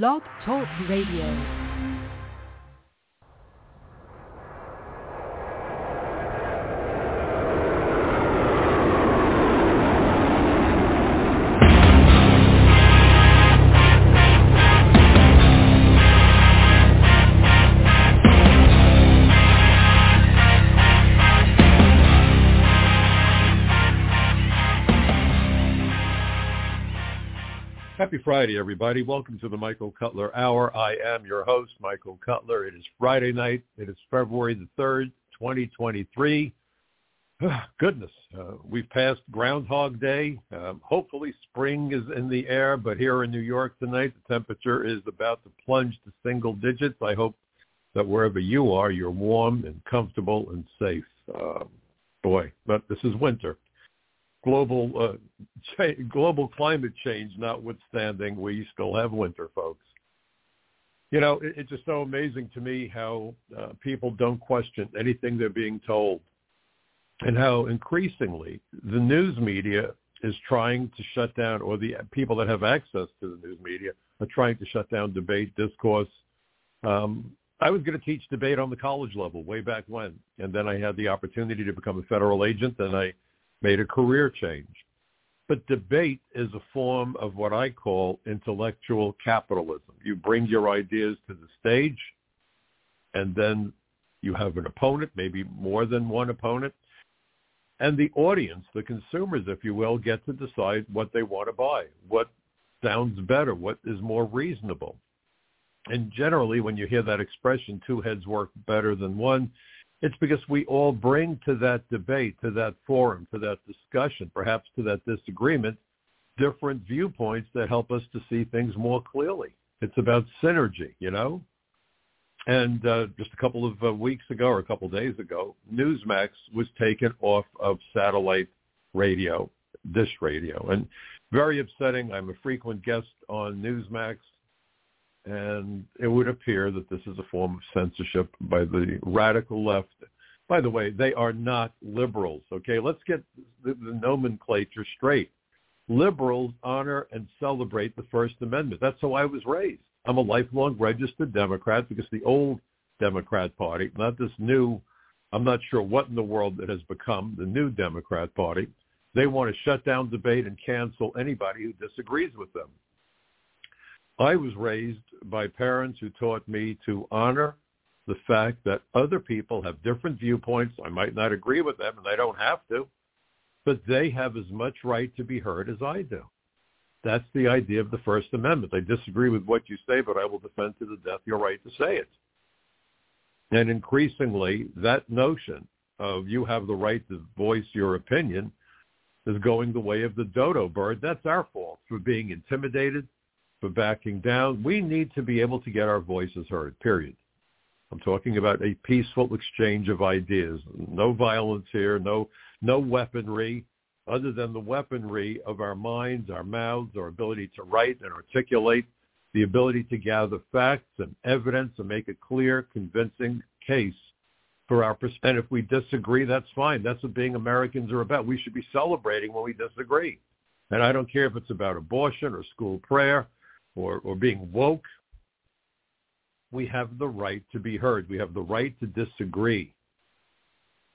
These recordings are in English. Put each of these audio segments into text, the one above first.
Blog Talk Radio. Happy Friday, everybody. Welcome to the Michael Cutler Hour. I am your host, Michael Cutler. It is Friday night. It is February the 3rd, 2023. Goodness, we've passed Groundhog Day. Hopefully spring is in the air, but here in New York tonight, the temperature is about to plunge to single digits. I hope that wherever you are, you're warm and comfortable and safe. But this is winter. Global climate change notwithstanding, we still have winter, folks. You know, it's just so amazing to me how people don't question anything they're being told, and how increasingly the news media is trying to shut down, or the people that have access to the news media are trying to shut down debate, discourse. I was going to teach debate on the college level way back when, and then I had the opportunity to become a federal agent, and I made a career change. But debate is a form of what I call intellectual capitalism. You bring your ideas to the stage, and then you have an opponent, maybe more than one opponent, and the audience, the consumers, if you will, get to decide what they want to buy, what sounds better, what is more reasonable. And generally, when you hear that expression, two heads work better than one, it's because we all bring to that debate, to that forum, to that discussion, perhaps to that disagreement, different viewpoints that help us to see things more clearly. It's about synergy, you know? And just a couple of weeks ago, or a couple of days ago, Newsmax was taken off of satellite radio, dish radio. And very upsetting. I'm a frequent guest on Newsmax. And it would appear that this is a form of censorship by the radical left. By the way, they are not liberals, okay? Let's get the nomenclature straight. Liberals honor and celebrate the First Amendment. That's how I was raised. I'm a lifelong registered Democrat because the old Democrat Party, not this new, I'm not sure what in the world it has become, the new Democrat Party, they want to shut down debate and cancel anybody who disagrees with them. I was raised by parents who taught me to honor the fact that other people have different viewpoints. I might not agree with them, and I don't have to, but they have as much right to be heard as I do. That's the idea of the First Amendment. I disagree with what you say, but I will defend to the death your right to say it. And increasingly, that notion of you have the right to voice your opinion is going the way of the dodo bird. That's our fault for being intimidated, for backing down. We need to be able to get our voices heard, period. I'm talking about a peaceful exchange of ideas. No violence here, no weaponry, other than the weaponry of our minds, our mouths, our ability to write and articulate, the ability to gather facts and evidence and make a clear, convincing case for our perspective. And if we disagree, that's fine. That's what being Americans are about. We should be celebrating when we disagree. And I don't care if it's about abortion or school prayer, or being woke. We have the right to be heard. We have the right to disagree,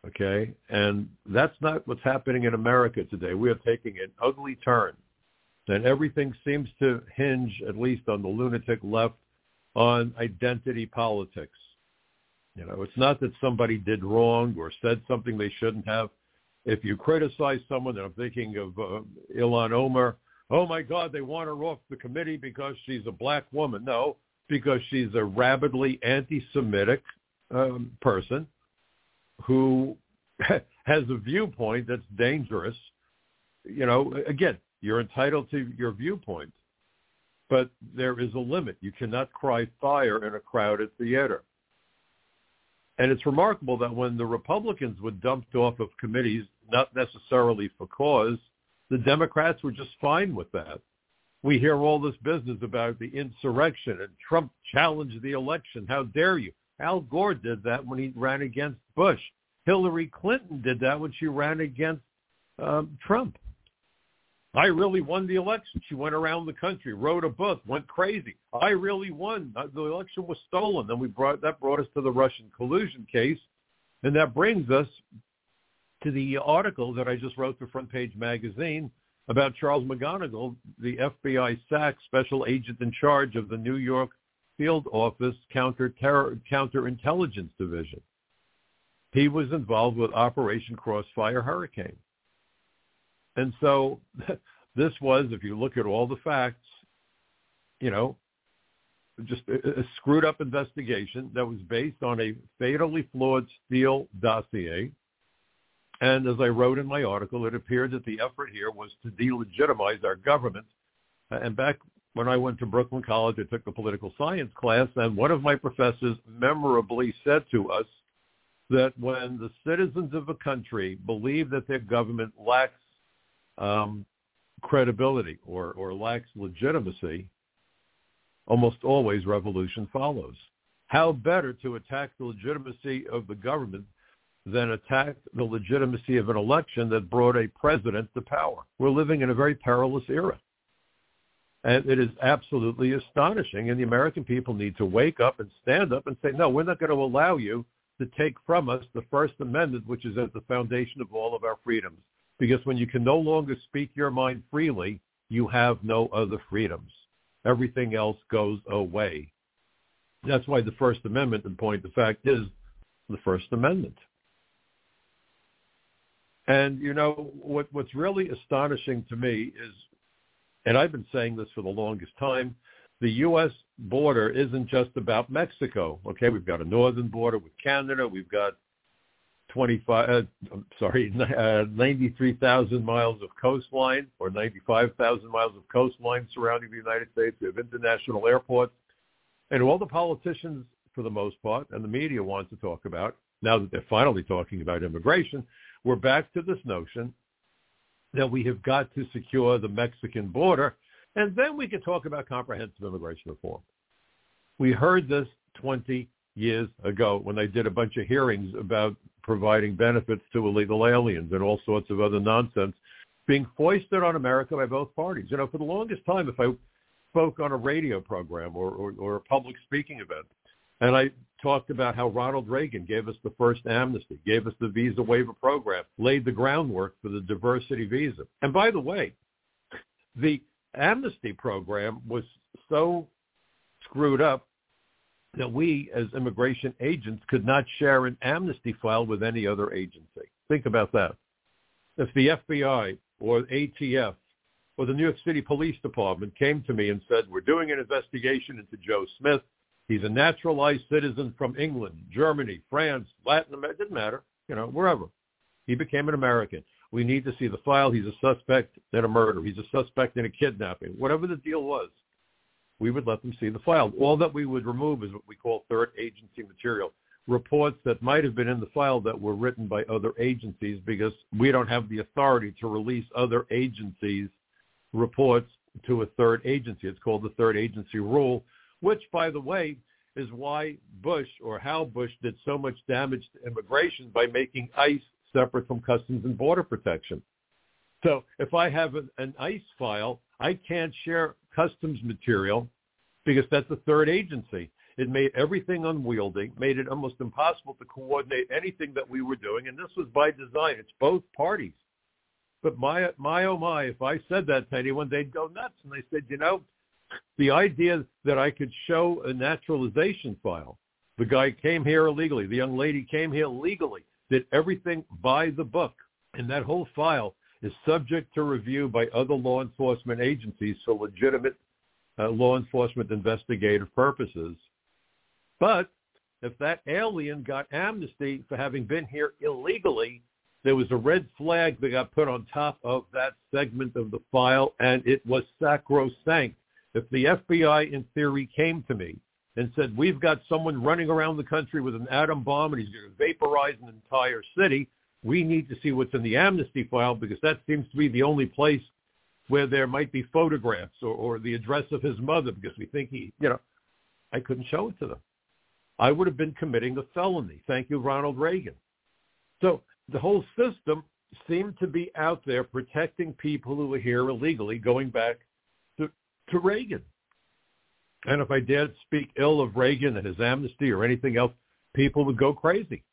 okay? And that's not what's happening in America today. We are taking an ugly turn, and everything seems to hinge, at least on the lunatic left, on identity politics. You know, it's not that somebody did wrong or said something they shouldn't have. If you criticize someone, and I'm thinking of Ilhan Omar, oh, my God, they want her off the committee because she's a black woman. No, because she's a rabidly anti-Semitic person who has a viewpoint that's dangerous. You know, again, you're entitled to your viewpoint, but there is a limit. You cannot cry fire in a crowded theater. And it's remarkable that when the Republicans were dumped off of committees, not necessarily for cause, the Democrats were just fine with that. We hear all this business about the insurrection and Trump challenged the election. How dare you? Al Gore did that when he ran against Bush. Hillary Clinton did that when she ran against Trump. I really won the election. She went around the country, wrote a book, went crazy. I really won. The election was stolen. Then that brought us to the Russian collusion case, and that brings us to the article that I just wrote for FrontPage Magazine about Charles McGonigal, the FBI SAC special agent in charge of the New York Field Office Counterintelligence Division. He was involved with Operation Crossfire Hurricane. And so this was, if you look at all the facts, just a screwed up investigation that was based on a fatally flawed Steele dossier. And as I wrote in my article, it appeared that the effort here was to delegitimize our government. And back when I went to Brooklyn College, I took a political science class, and one of my professors memorably said to us that when the citizens of a country believe that their government lacks credibility or lacks legitimacy, almost always revolution follows. How better to attack the legitimacy of the government than attack the legitimacy of an election that brought a president to power? We're living in a very perilous era. And it is absolutely astonishing. And the American people need to wake up and stand up and say, no, we're not going to allow you to take from us the First Amendment, which is at the foundation of all of our freedoms. Because when you can no longer speak your mind freely, you have no other freedoms. Everything else goes away. That's why the First Amendment, in point of fact, is the First Amendment. And, what's really astonishing to me is, and I've been saying this for the longest time, the U.S. border isn't just about Mexico. Okay, we've got a northern border with Canada. We've got 93,000 miles of coastline, or 95,000 miles of coastline surrounding the United States. We have international airports. And all the politicians, for the most part, and the media wants to talk about, now that they're finally talking about immigration, we're back to this notion that we have got to secure the Mexican border, and then we can talk about comprehensive immigration reform. We heard this 20 years ago when I did a bunch of hearings about providing benefits to illegal aliens and all sorts of other nonsense being foisted on America by both parties. For the longest time, if I spoke on a radio program or a public speaking event, and I talked about how Ronald Reagan gave us the first amnesty, gave us the visa waiver program, laid the groundwork for the diversity visa. And by the way, the amnesty program was so screwed up that we as immigration agents could not share an amnesty file with any other agency. Think about that. If the FBI or ATF or the New York City Police Department came to me and said, we're doing an investigation into Joe Smith, he's a naturalized citizen from England, Germany, France, Latin America, didn't matter, wherever. He became an American. We need to see the file. He's a suspect in a murder. He's a suspect in a kidnapping. Whatever the deal was, we would let them see the file. All that we would remove is what we call third agency material, reports that might have been in the file that were written by other agencies, because we don't have the authority to release other agencies' reports to a third agency. It's called the third agency rule, which, by the way, is why Bush, or how Bush, did so much damage to immigration by making ICE separate from Customs and Border Protection. So if I have an ICE file, I can't share customs material because that's the third agency. It made everything unwieldy, made it almost impossible to coordinate anything that we were doing, and this was by design. It's both parties. But my oh my, if I said that to anyone, they'd go nuts. And they said, the idea that I could show a naturalization file, the guy came here illegally, the young lady came here legally, did everything by the book, and that whole file is subject to review by other law enforcement agencies for legitimate law enforcement investigative purposes. But if that alien got amnesty for having been here illegally, there was a red flag that got put on top of that segment of the file, and it was sacrosanct. If the FBI, in theory, came to me and said, we've got someone running around the country with an atom bomb and he's going to vaporize an entire city, we need to see what's in the amnesty file, because that seems to be the only place where there might be photographs or the address of his mother, because we think I couldn't show it to them. I would have been committing a felony. Thank you, Ronald Reagan. So the whole system seem to be out there protecting people who are here illegally, going back to Reagan. And if I dared speak ill of Reagan and his amnesty or anything else, people would go crazy.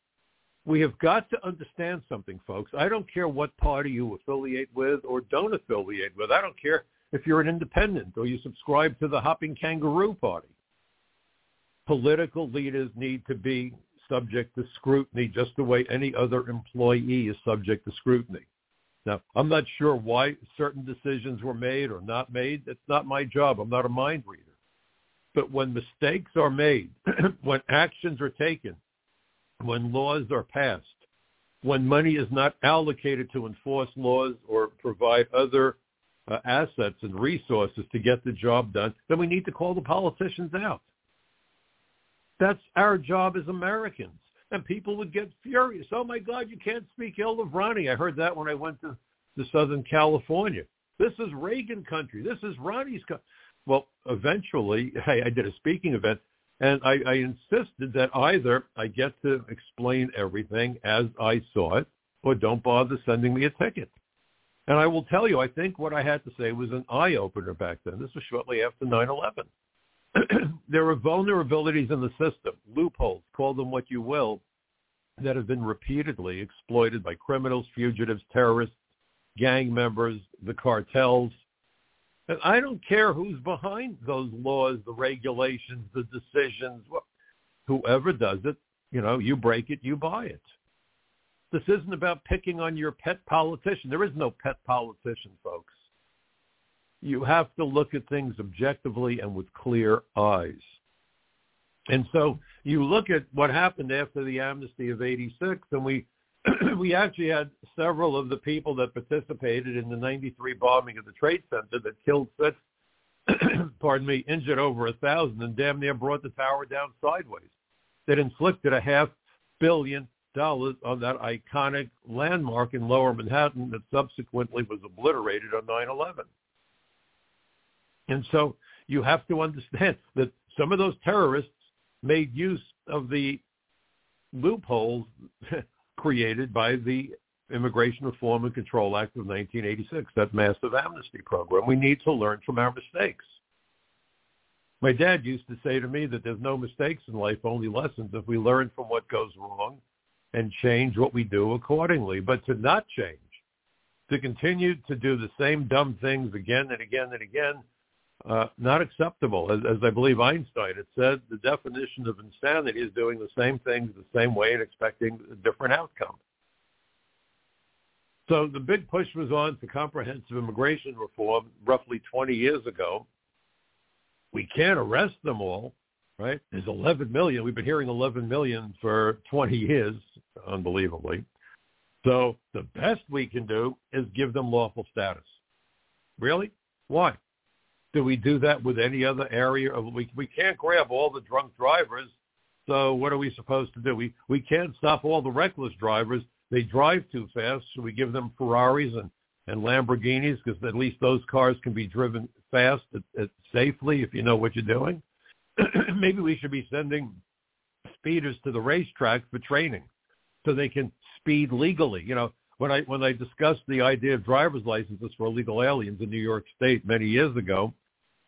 We have got to understand something, folks. I don't care what party you affiliate with or don't affiliate with. I don't care if you're an independent or you subscribe to the hopping kangaroo party. Political leaders need to be subject to scrutiny just the way any other employee is subject to scrutiny. Now, I'm not sure why certain decisions were made or not made. It's not my job. I'm not a mind reader. But when mistakes are made, when actions are taken, when laws are passed, when money is not allocated to enforce laws or provide other assets and resources to get the job done, then we need to call the politicians out. That's our job as Americans. And people would get furious. Oh, my God, you can't speak ill of Ronnie. I heard that when I went to Southern California. This is Reagan country. This is Ronnie's country. Well, eventually, I did a speaking event, and I insisted that either I get to explain everything as I saw it, or don't bother sending me a ticket. And I will tell you, I think what I had to say was an eye-opener back then. This was shortly after 9/11. There are vulnerabilities in the system, loopholes, call them what you will, that have been repeatedly exploited by criminals, fugitives, terrorists, gang members, the cartels. And I don't care who's behind those laws, the regulations, the decisions. Whoever does it, you break it, you buy it. This isn't about picking on your pet politician. There is no pet politician, folks. You have to look at things objectively and with clear eyes. And so you look at what happened after the amnesty of 86, and we actually had several of the people that participated in the 93 bombing of the Trade Center that killed six, injured over 1,000, and damn near brought the tower down sideways, that inflicted a $500 million on that iconic landmark in Lower Manhattan that subsequently was obliterated on 9/11. And so you have to understand that some of those terrorists made use of the loopholes created by the Immigration Reform and Control Act of 1986, that massive amnesty program. We need to learn from our mistakes. My dad used to say to me that there's no mistakes in life, only lessons, if we learn from what goes wrong and change what we do accordingly. But to not change, to continue to do the same dumb things again and again and again, not acceptable. As I believe Einstein had said, the definition of insanity is doing the same things the same way and expecting a different outcome. So the big push was on for comprehensive immigration reform roughly 20 years ago. We can't arrest them all, right? There's 11 million. We've been hearing 11 million for 20 years, unbelievably. So the best we can do is give them lawful status. Really? Why? Do we do that with any other area? We can't grab all the drunk drivers, so what are we supposed to do? We can't stop all the reckless drivers. They drive too fast, so we give them Ferraris and Lamborghinis, because at least those cars can be driven fast safely if you know what you're doing. Maybe we should be sending speeders to the racetrack for training so they can speed legally. When I discussed the idea of driver's licenses for illegal aliens in New York State many years ago,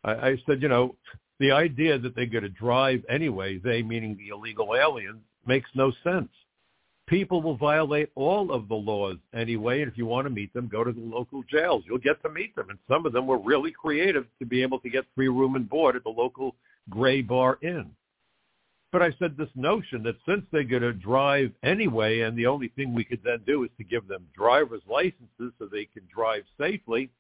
I said, the idea that they're going to drive anyway, they meaning the illegal aliens, makes no sense. People will violate all of the laws anyway, and if you want to meet them, go to the local jails. You'll get to meet them, and some of them were really creative to be able to get free room and board at the local Gray Bar Inn. But I said this notion that since they're going to drive anyway, and the only thing we could then do is to give them driver's licenses so they can drive safely,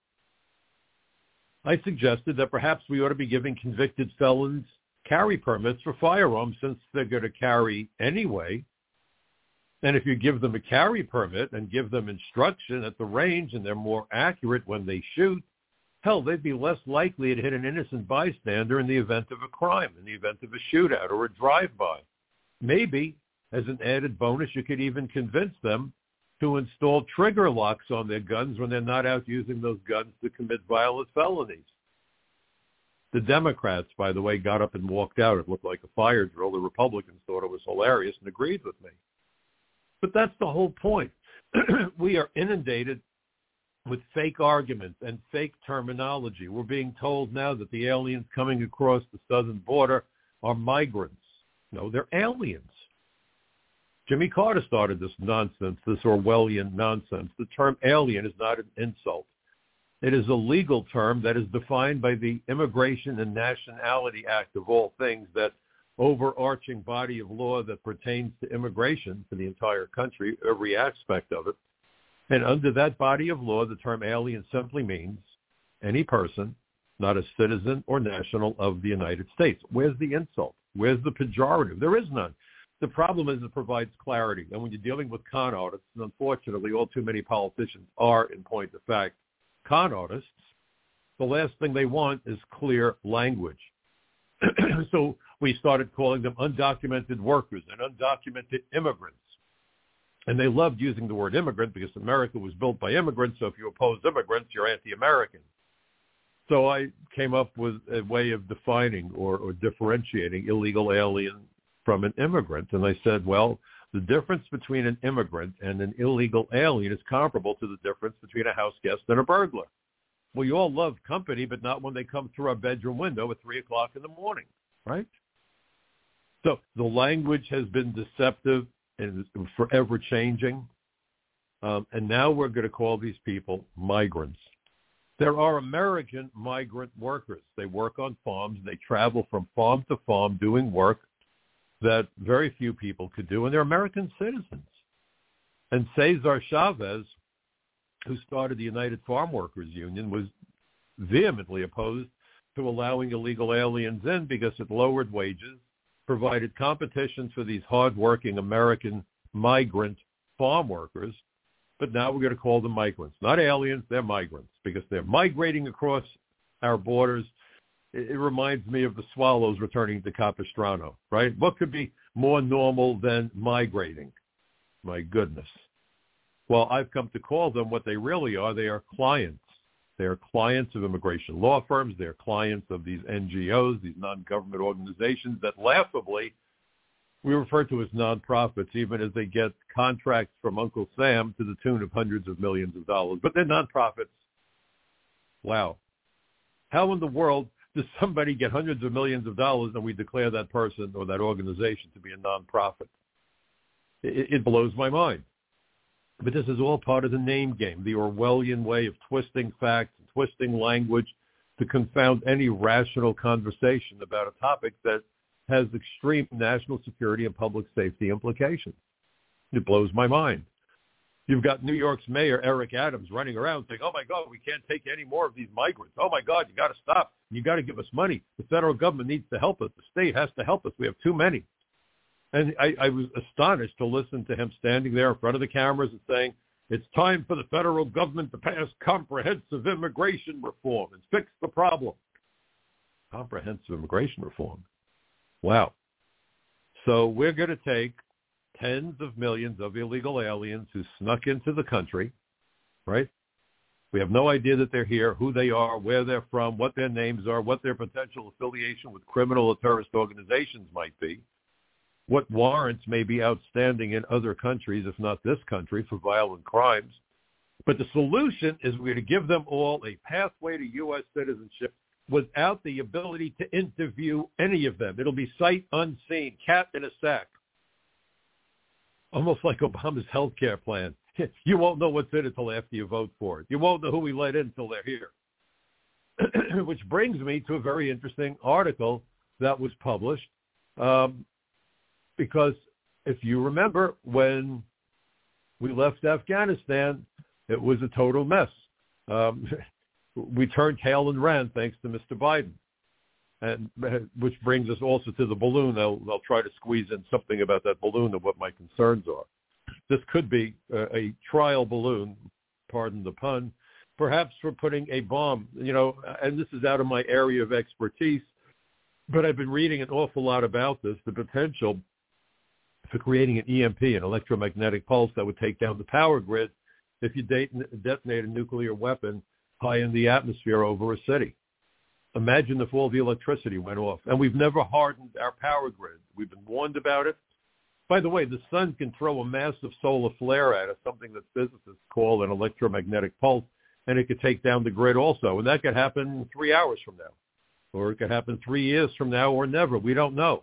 I suggested that perhaps we ought to be giving convicted felons carry permits for firearms since they're going to carry anyway. And if you give them a carry permit and give them instruction at the range and they're more accurate when they shoot, hell, they'd be less likely to hit an innocent bystander in the event of a crime, in the event of a shootout or a drive-by. Maybe, as an added bonus, you could even convince them to install trigger locks on their guns when they're not out using those guns to commit violent felonies. The Democrats, by the way, got up and walked out. It looked like a fire drill. The Republicans thought it was hilarious and agreed with me. But that's the whole point. we are inundated with fake arguments and fake terminology. We're being told now that the aliens coming across the southern border are migrants. No, they're aliens. Jimmy Carter started this nonsense, this Orwellian nonsense. The term alien is not an insult. It is a legal term that is defined by the Immigration and Nationality Act, of all things, that overarching body of law that pertains to immigration for the entire country, every aspect of it. And under that body of law, the term alien simply means any person not a citizen or national of the United States. Where's the insult? Where's the pejorative? There is none. The problem is it provides clarity. And when you're dealing with con artists, and unfortunately all too many politicians are, in point of fact, con artists, the last thing they want is clear language. So we started calling them undocumented workers and undocumented immigrants. And they loved using the word immigrant because America was built by immigrants, so if you oppose immigrants, you're anti-American. So I came up with a way of defining or differentiating illegal alien from an immigrant. And I said, well, the difference between an immigrant and an illegal alien is comparable to the difference between a house guest and a burglar. We all love company, but not when they come through our bedroom window at 3 o'clock in the morning, right? So the language has been deceptive and is forever changing. And now we're going to call these people migrants. There are American migrant workers. They work on farms. They travel from farm to farm doing work that very few people could do, and they're American citizens. And Cesar Chavez, who started the United Farm Workers Union, was vehemently opposed to allowing illegal aliens in because it lowered wages, provided competition for these hard-working American migrant farm workers. But now we're going to call them migrants. Not aliens, they're migrants, because they're migrating across our borders. It reminds me of the swallows returning to Capistrano, right? What could be more normal than migrating? My goodness. Well, I've come to call them what they really are. They are clients. They are clients of immigration law firms. They are clients of these NGOs, these non-government organizations that laughably we refer to as nonprofits, even as they get contracts from Uncle Sam to the tune of hundreds of millions of dollars. But they're nonprofits. Wow. How in the world does somebody get hundreds of millions of dollars and we declare that person or that organization to be a nonprofit? It blows my mind. But this is all part of the name game, the Orwellian way of twisting facts, twisting language to confound any rational conversation about a topic that has extreme national security and public safety implications. It blows my mind. You've got New York's mayor, Eric Adams, running around saying, oh, my God, we can't take any more of these migrants. Oh, my God, you got to stop. You got to give us money. The federal government needs to help us. The state has to help us. We have too many. And I was astonished to listen to him standing there in front of the cameras and saying, it's time for the federal government to pass comprehensive immigration reform and fix the problem. Comprehensive immigration reform. Wow. So we're going to take tens of millions of illegal aliens who snuck into the country, right? We have no idea that they're here, who they are, where they're from, what their names are, what their potential affiliation with criminal or terrorist organizations might be, what warrants may be outstanding in other countries, if not this country, for violent crimes. But the solution is we're to give them all a pathway to U.S. citizenship without the ability to interview any of them. It'll be sight unseen, cat in a sack. Almost like Obama's health care plan. You won't know what's in it until after you vote for it. You won't know who we let in until they're here. Which brings me to a very interesting article that was published. Because if you remember, when we left Afghanistan, it was a total mess. We turned tail and ran thanks to Mr. Biden, and which brings us also to the balloon. I'll try to squeeze in something about that balloon and what my concerns are. This could be a trial balloon, pardon the pun, perhaps for putting a bomb, you know, and this is out of my area of expertise, but I've been reading an awful lot about this, the potential for creating an EMP, an electromagnetic pulse that would take down the power grid if you detonate a nuclear weapon high in the atmosphere over a city. Imagine if all the electricity went off. And we've never hardened our power grid. We've been warned about it. By the way, the sun can throw a massive solar flare at us, something that physicists call an electromagnetic pulse, and it could take down the grid also. And that could happen 3 hours from now, or it could happen 3 years from now or never. We don't know.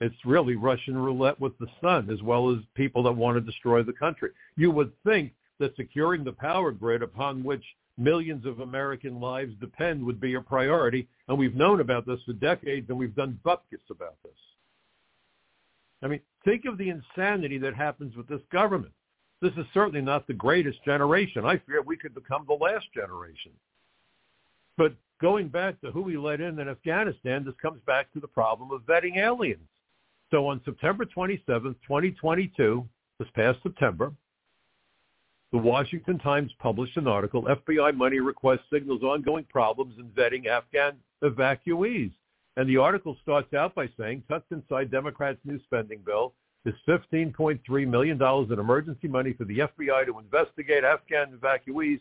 It's really Russian roulette with the sun, as well as people that want to destroy the country. You would think that securing the power grid upon which millions of American lives depend would be a priority, and we've known about this for decades, and we've done bupkis about this. I mean, think of the insanity that happens with this government. This is certainly not the greatest generation. I fear we could become the last generation. But going back to who we let in Afghanistan, this comes back to the problem of vetting aliens. So on September 27th, 2022, this past September, the Washington Times published an article, FBI Money Request Signals Ongoing Problems in Vetting Afghan Evacuees. And the article starts out by saying, tucked inside Democrats' new spending bill is $15.3 million in emergency money for the FBI to investigate Afghan evacuees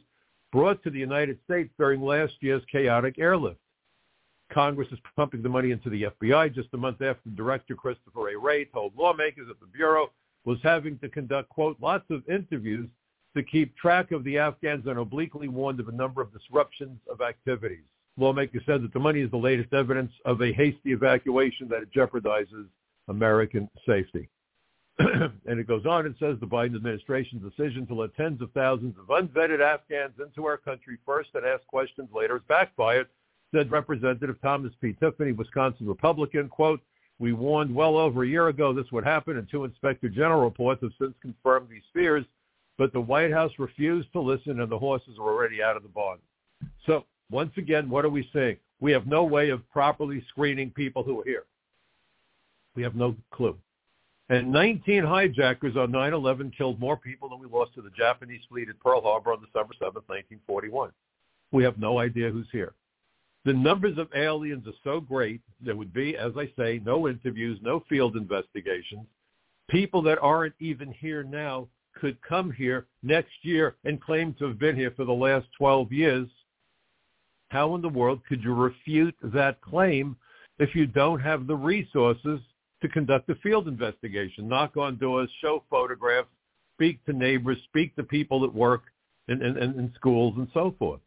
brought to the United States during last year's chaotic airlift. Congress is pumping the money into the FBI just a month after Director Christopher A. Ray told lawmakers that the Bureau was having to conduct, quote, lots of interviews to keep track of the Afghans and obliquely warned of a number of disruptions of activities. Lawmakers said that the money is the latest evidence of a hasty evacuation that jeopardizes American safety. And it goes on and says the Biden administration's decision to let tens of thousands of unvetted Afghans into our country first and ask questions later is backfired, said Representative Thomas P. Tiffany, Wisconsin Republican, quote, we warned well over a year ago this would happen, and two inspector general reports have since confirmed these fears, but the White House refused to listen, and the horses are already out of the barn. So, once again, what are we saying? We have no way of properly screening people who are here. We have no clue. And 19 hijackers on 9/11 killed more people than we lost to the Japanese fleet at Pearl Harbor on December 7, 1941. We have no idea who's here. The numbers of aliens are so great, there would be, as I say, no interviews, no field investigations. People that aren't even here now could come here next year and claim to have been here for the last 12 years. How in the world could you refute that claim if you don't have the resources to conduct a field investigation, knock on doors, show photographs, speak to neighbors, speak to people at work and in schools and so forth?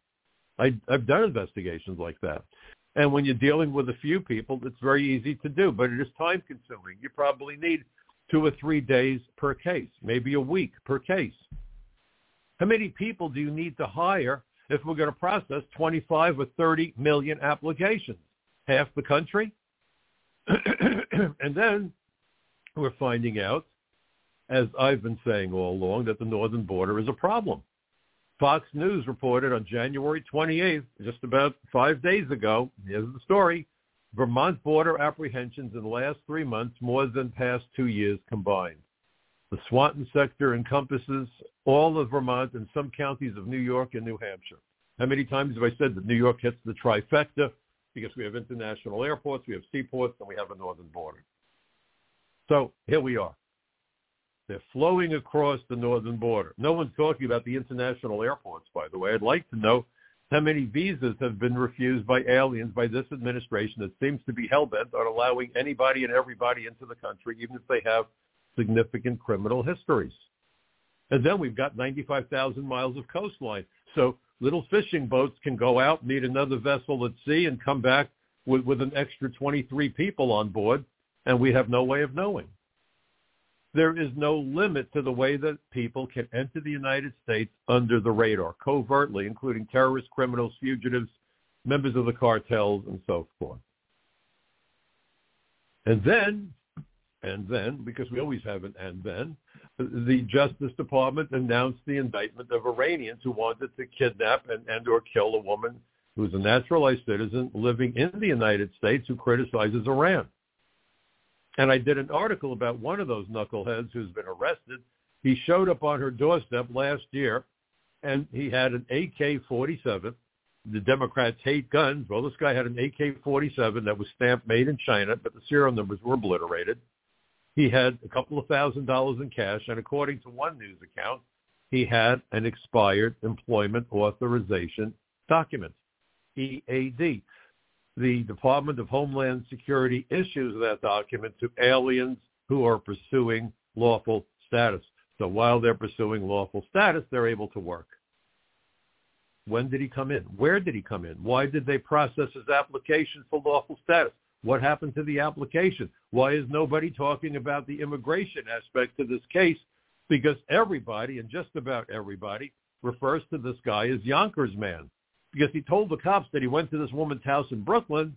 I've done investigations like that. And when you're dealing with a few people, it's very easy to do, but it is time-consuming. You probably need 2 or 3 days per case, maybe a week per case. How many people do you need to hire if we're going to process 25 or 30 million applications? Half the country? And then we're finding out, as I've been saying all along, that the northern border is a problem. Fox News reported on January 28th, just about 5 days ago, here's the story, Vermont border apprehensions in the last 3 months more than past 2 years combined. The Swanton sector encompasses all of Vermont and some counties of New York and New Hampshire. How many times have I said that New York hits the trifecta? Because we have international airports, we have seaports, and we have a northern border. So here we are. They're flowing across the northern border. No one's talking about the international airports, by the way. I'd like to know how many visas have been refused by aliens by this administration that seems to be hell-bent on allowing anybody and everybody into the country, even if they have significant criminal histories. And then we've got 95,000 miles of coastline. So little fishing boats can go out, meet another vessel at sea, and come back with an extra 23 people on board, and we have no way of knowing. There is no limit to the way that people can enter the United States under the radar, covertly, including terrorists, criminals, fugitives, members of the cartels, and so forth. And then, because we always have an and then, the Justice Department announced the indictment of Iranians who wanted to kidnap and or kill a woman who is a naturalized citizen living in the United States who criticizes Iran. And I did an article about one of those knuckleheads who's been arrested. He showed up on her doorstep last year, and he had an AK-47. The Democrats hate guns. Well, this guy had an AK-47 that was stamped made in China, but the serial numbers were obliterated. He had a couple of $1,000s in cash, and according to one news account, he had an expired employment authorization document, EAD. The Department of Homeland Security issues that document to aliens who are pursuing lawful status. So while they're pursuing lawful status, they're able to work. When did he come in? Where did he come in? Why did they process his application for lawful status? What happened to the application? Why is nobody talking about the immigration aspect to this case? Because everybody, and just about everybody, refers to this guy as Yonkers Man, because he told the cops that he went to this woman's house in Brooklyn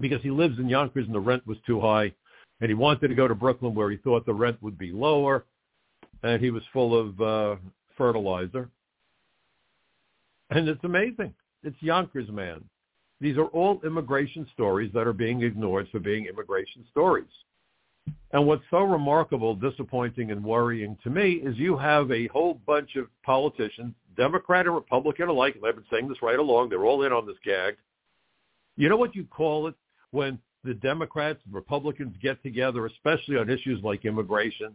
because he lives in Yonkers and the rent was too high, and he wanted to go to Brooklyn where he thought the rent would be lower, and he was full of fertilizer. And it's amazing. It's Yonkers Man. These are all immigration stories that are being ignored for being immigration stories. And what's so remarkable, disappointing, and worrying to me is you have a whole bunch of politicians, Democrat and Republican alike, and I've been saying this right along, they're all in on this gag. You know what you call it when the Democrats and Republicans get together, especially on issues like immigration?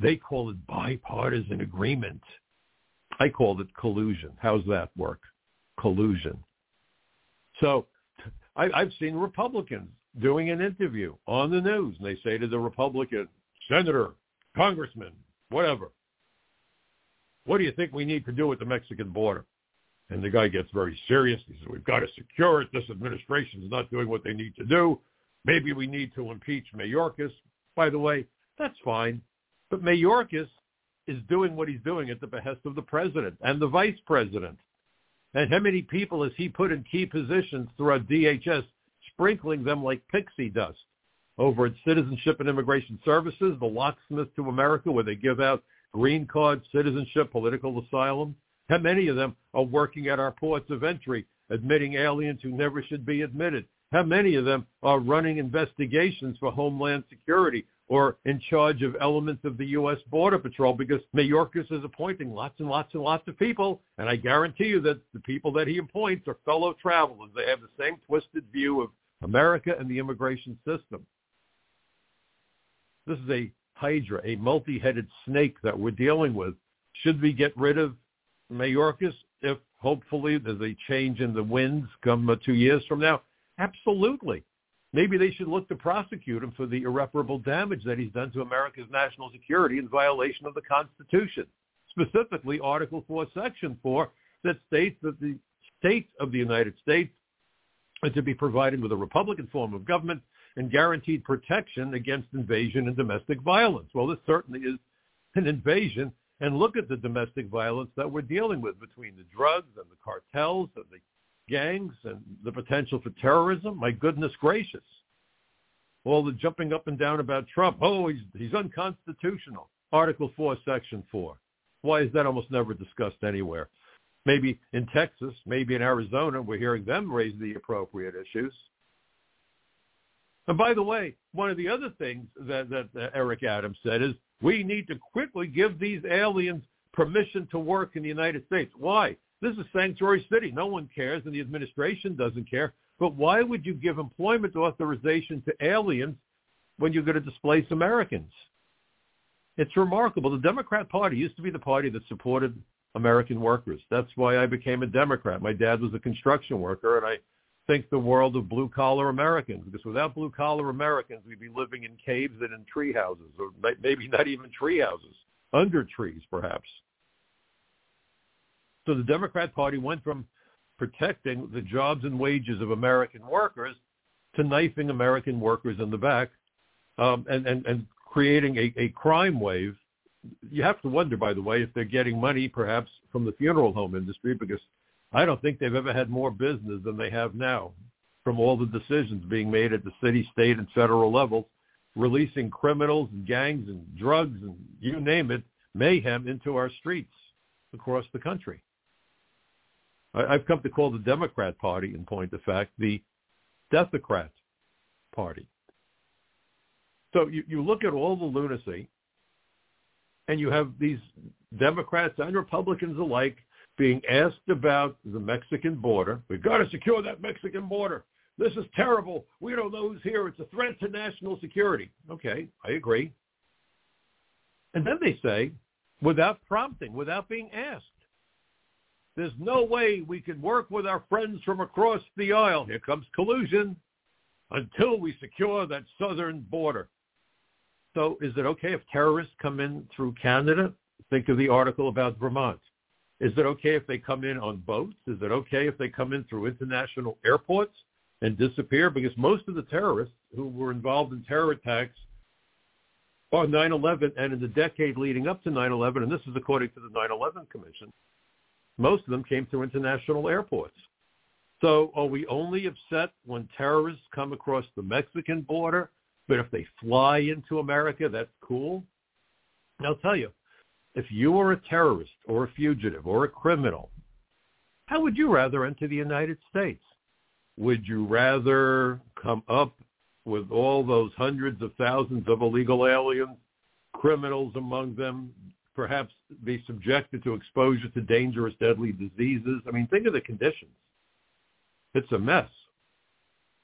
They call it bipartisan agreement. I called it collusion. How's that work? Collusion. So I've seen Republicans doing an interview on the news, and they say to the Republican, Senator, Congressman, whatever, what do you think we need to do with the Mexican border? And the guy gets very serious. He says, we've got to secure it. This administration is not doing what they need to do. Maybe we need to impeach Mayorkas. By the way, that's fine. But Mayorkas is doing what he's doing at the behest of the president and the vice president. And how many people has he put in key positions throughout DHS, sprinkling them like pixie dust? Over at Citizenship and Immigration Services, the locksmith to America, where they give out green cards, citizenship, political asylum. How many of them are working at our ports of entry, admitting aliens who never should be admitted? How many of them are running investigations for Homeland Security or in charge of elements of the U.S. Border Patrol? Because Mayorkas is appointing lots and lots and lots of people, and I guarantee you that the people that he appoints are fellow travelers. They have the same twisted view of America and the immigration system. This is a hydra, a multi-headed snake that we're dealing with. Should we get rid of Mayorkas if hopefully there's a change in the winds come 2 years from now? Absolutely. Maybe they should look to prosecute him for the irreparable damage that he's done to America's national security in violation of the Constitution, specifically Article 4, Section 4, that states that the states of the United States are to be provided with a Republican form of government and guaranteed protection against invasion and domestic violence. Well, this certainly is an invasion. And look at the domestic violence that we're dealing with between the drugs and the cartels and the gangs and the potential for terrorism. My goodness gracious. All the jumping up and down about Trump. Oh, he's unconstitutional. Article 4, Section 4. Why is that almost never discussed anywhere? Maybe in Texas, maybe in Arizona, we're hearing them raise the appropriate issues. And by the way, one of the other things that Eric Adams said is we need to quickly give these aliens permission to work in the United States. Why? This is sanctuary city. No one cares, and the administration doesn't care. But why would you give employment authorization to aliens when you're going to displace Americans? It's remarkable. The Democrat Party used to be the party that supported American workers. That's why I became a Democrat. My dad was a construction worker, and I think the world of blue-collar Americans, because without blue-collar Americans, we'd be living in caves and in tree houses, or maybe not even tree houses, under trees perhaps. So the Democrat Party went from protecting the jobs and wages of American workers to knifing American workers in the back and creating a crime wave. You have to wonder, by the way, if they're getting money perhaps from the funeral home industry, because I don't think they've ever had more business than they have now from all the decisions being made at the city, state, and federal levels, releasing criminals and gangs and drugs and you name it, mayhem into our streets across the country. I've come to call the Democrat Party, in point of fact, the Deathocrat Party. So you look at all the lunacy, and you have these Democrats and Republicans alike being asked about the Mexican border. We've got to secure that Mexican border. This is terrible. We don't know who's here. It's a threat to national security. Okay, I agree. And then they say, without prompting, without being asked, there's no way we can work with our friends from across the aisle. Here comes collusion until we secure that southern border. So is it okay if terrorists come in through Canada? Think of the article about Vermont. Is it okay if they come in on boats? Is it okay if they come in through international airports and disappear? Because most of the terrorists who were involved in terror attacks on 9/11 and in the decade leading up to 9/11, and this is according to the 9/11 Commission, most of them came through international airports. So are we only upset when terrorists come across the Mexican border, but if they fly into America, that's cool? And I'll tell you, if you were a terrorist or a fugitive or a criminal, how would you rather enter the United States? Would you rather come up with all those hundreds of thousands of illegal aliens, criminals among them, perhaps be subjected to exposure to dangerous, deadly diseases? I mean, think of the conditions. It's a mess.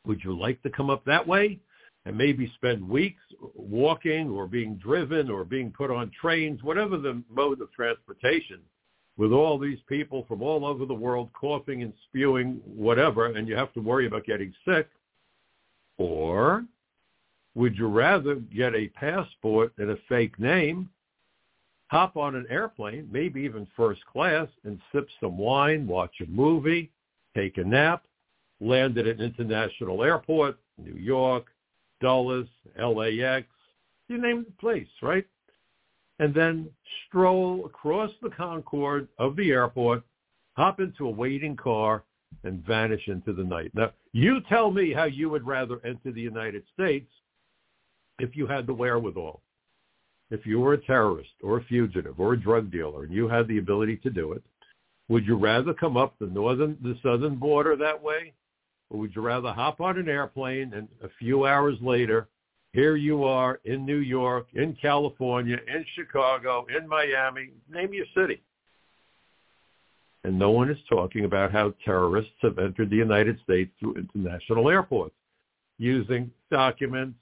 Would you like to come up that way and maybe spend weeks walking or being driven or being put on trains, whatever the mode of transportation, with all these people from all over the world coughing and spewing whatever, and you have to worry about getting sick? Or would you rather get a passport and a fake name, hop on an airplane, maybe even first class, and sip some wine, watch a movie, take a nap, land at an international airport, New York, Dulles, LAX, you name the place, right? And then stroll across the concourse of the airport, hop into a waiting car, and vanish into the night. Now, you tell me how you would rather enter the United States if you had the wherewithal. If you were a terrorist or a fugitive or a drug dealer and you had the ability to do it, would you rather come up the southern border that way? Or would you rather hop on an airplane and a few hours later, here you are in New York, in California, in Chicago, in Miami, name your city? And no one is talking about how terrorists have entered the United States through international airports using documents,